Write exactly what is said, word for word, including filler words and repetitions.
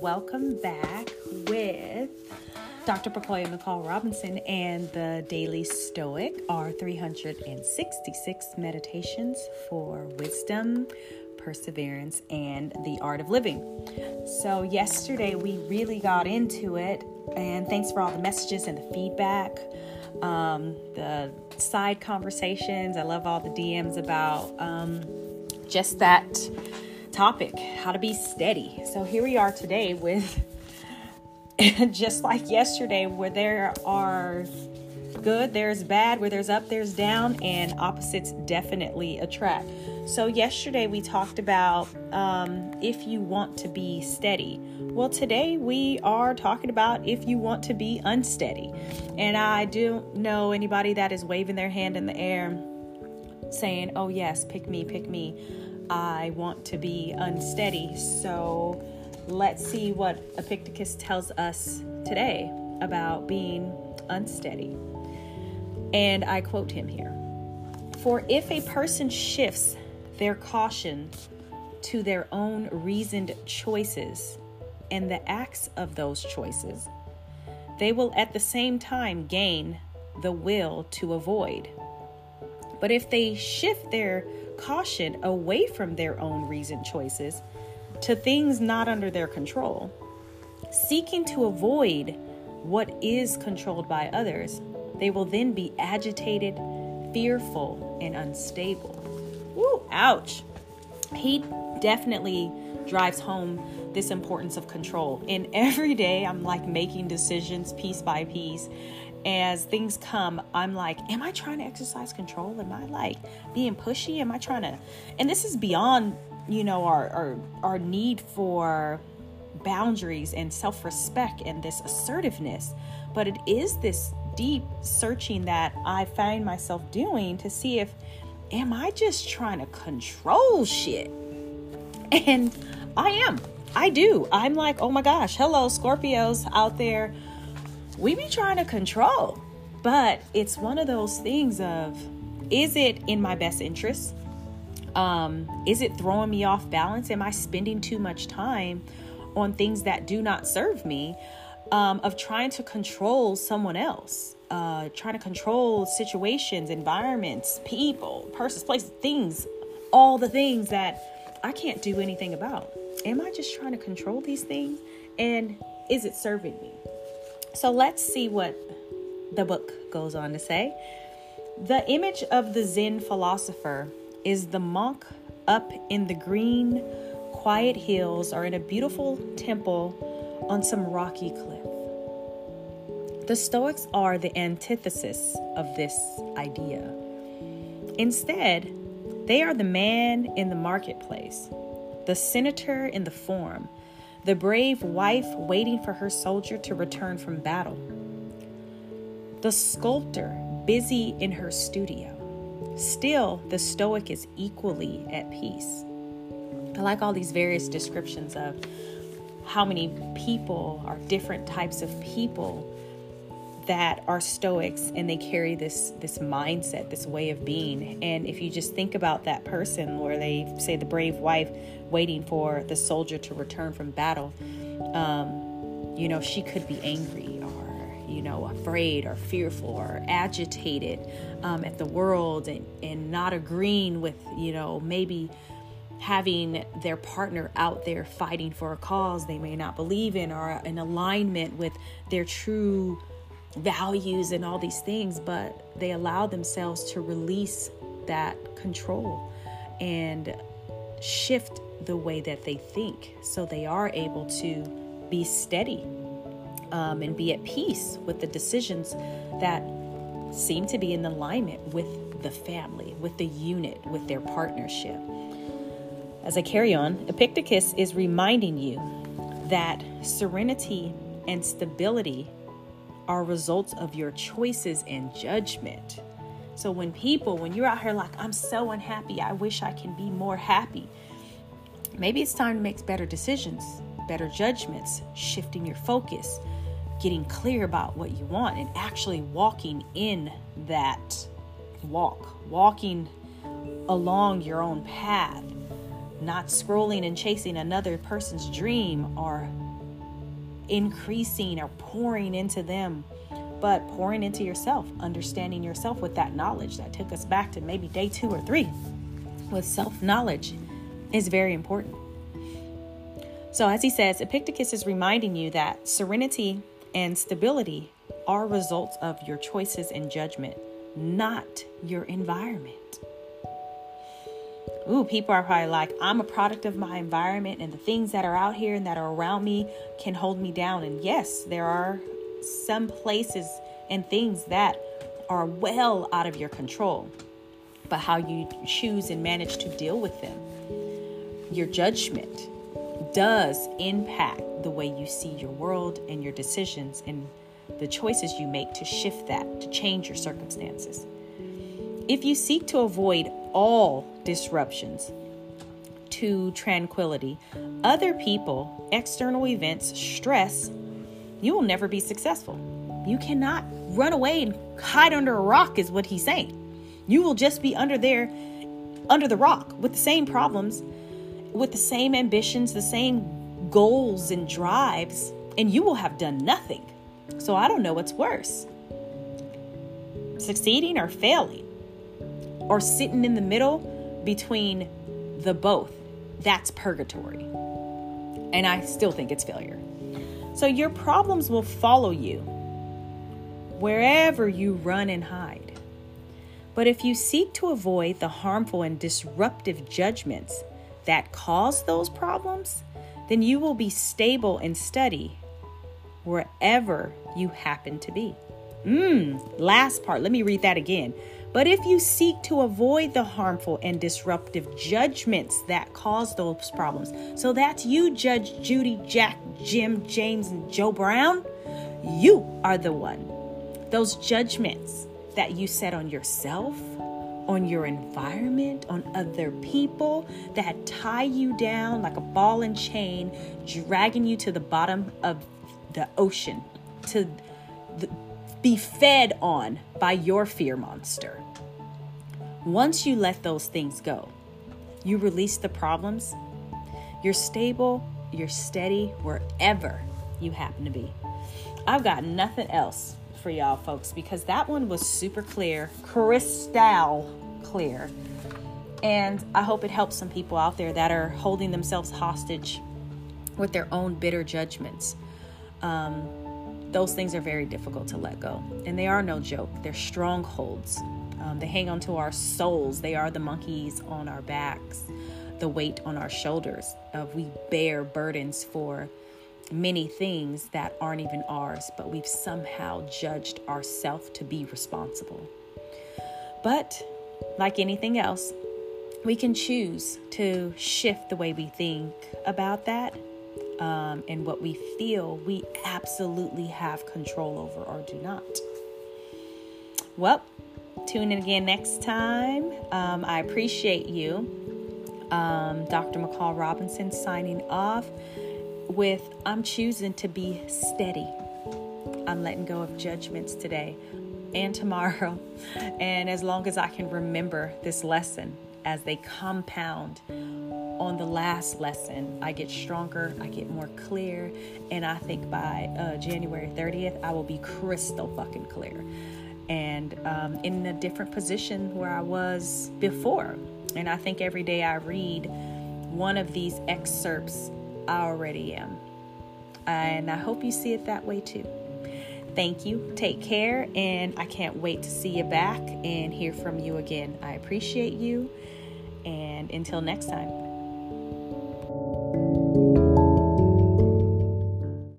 Welcome back with Doctor Papoya McCall Robinson and The Daily Stoic, our three hundred sixty-six meditations for wisdom, perseverance, and the art of living. So yesterday we really got into it, and thanks for all the messages and the feedback, um, the side conversations. I love all the D Ms about um, just that topic, how to be steady. So here we are today with, just like yesterday, where there are good, there's bad, where there's up, there's down, and opposites definitely attract. So yesterday we talked about um, if you want to be steady. Well, today we are talking about if you want to be unsteady. And I don't know anybody that is waving their hand in the air saying, oh yes, pick me, pick me. I want to be unsteady. So let's see what Epictetus tells us today about being unsteady. And I quote him here. For if a person shifts their caution to their own reasoned choices and the acts of those choices, they will at the same time gain the will to avoid. But if they shift their caution away from their own reasoned choices to things not under their control, seeking to avoid what is controlled by others, they will then be agitated, fearful, and unstable. Woo, ouch. He definitely drives home this importance of control. And every day I'm like making decisions piece by piece. As things come, I'm like, am I trying to exercise control? Am I like being pushy? Am I trying to, and this is beyond, you know, our, our, our need for boundaries and self-respect and this assertiveness. But it is this deep searching that I find myself doing to see if, am I just trying to control shit? And I am. I do. I'm like, oh my gosh, hello, Scorpios out there. We be trying to control, but it's one of those things of, is it in my best interest? Um, is it throwing me off balance? Am I spending too much time on things that do not serve me, um, of trying to control someone else, uh, trying to control situations, environments, people, persons, places, things, all the things that I can't do anything about. Am I just trying to control these things? And is it serving me? So let's see what the book goes on to say. The image of the Zen philosopher is the monk up in the green, quiet hills or in a beautiful temple on some rocky cliff. The Stoics are the antithesis of this idea. Instead, they are the man in the marketplace, the senator in the forum, the brave wife waiting for her soldier to return from battle, the sculptor busy in her studio. Still, the Stoic is equally at peace. I like all these various descriptions of how many people are different types of people that are Stoics, and they carry this this mindset, this way of being. And if you just think about that person where they say the brave wife waiting for the soldier to return from battle, um, you know, she could be angry or, you know, afraid or fearful or agitated um, at the world and, and not agreeing with, you know, maybe having their partner out there fighting for a cause they may not believe in or in alignment with their true values and all these things, but they allow themselves to release that control and shift the way that they think, so they are able to be steady um, and be at peace with the decisions that seem to be in alignment with the family, with the unit, with their partnership. As I carry on, Epictetus is reminding you that serenity and stability are results of your choices and judgment. So when people, when you're out here like, I'm so unhappy, I wish I can be more happy. Maybe it's time to make better decisions, better judgments, shifting your focus, getting clear about what you want and actually walking in that walk, walking along your own path, not scrolling and chasing another person's dream or increasing or pouring into them, but pouring into yourself, understanding yourself with that knowledge that took us back to maybe day two or three with self-knowledge is very important. So as he says, Epictetus is reminding you that serenity and stability are results of your choices and judgment, not your environment. Ooh, people are probably like, I'm a product of my environment and the things that are out here and that are around me can hold me down. And yes, there are some places and things that are well out of your control, but how you choose and manage to deal with them, your judgment does impact the way you see your world and your decisions and the choices you make to shift that, to change your circumstances. If you seek to avoid all disruptions to tranquility, other people, external events, stress, you will never be successful. You cannot run away and hide under a rock is what he's saying. You will just be under there, under the rock with the same problems, with the same ambitions, the same goals and drives, and you will have done nothing. So I don't know what's worse, succeeding or failing, or sitting in the middle between the both. That's purgatory. And I still think it's failure. So your problems will follow you wherever you run and hide. But if you seek to avoid the harmful and disruptive judgments that cause those problems, then you will be stable and steady wherever you happen to be. Mmm, last part, let me read that again. But if you seek to avoid the harmful and disruptive judgments that cause those problems, so that's you, Judge Judy, Jack, Jim, James, and Joe Brown, you are the one. Those judgments that you set on yourself, on your environment, on other people, that tie you down like a ball and chain, dragging you to the bottom of the ocean, to the, be fed on by your fear monster. Once you let those things go, you release the problems. You're stable, you're steady wherever you happen to be. I've got nothing else for y'all folks, because that one was super clear, crystal clear. And I hope it helps some people out there that are holding themselves hostage with their own bitter judgments. Um, those things are very difficult to let go, and they are no joke. They're strongholds. Um, they hang onto our souls. They are the monkeys on our backs, the weight on our shoulders. Uh, we bear burdens for many things that aren't even ours, but we've somehow judged ourselves to be responsible. But like anything else, we can choose to shift the way we think about that um, and what we feel we absolutely have control over or do not. Well, tune in again next time. Um, I appreciate you. Um, Doctor McCall Robinson signing off with, I'm choosing to be steady. I'm letting go of judgments today and tomorrow. And as long as I can remember this lesson, as they compound on the last lesson, I get stronger, I get more clear. And I think by uh, January thirtieth, I will be crystal fucking clear. And um, in a different position where I was before. And I think every day I read one of these excerpts, I already am. And I hope you see it that way too. Thank you. Take care. And I can't wait to see you back and hear from you again. I appreciate you. And until next time.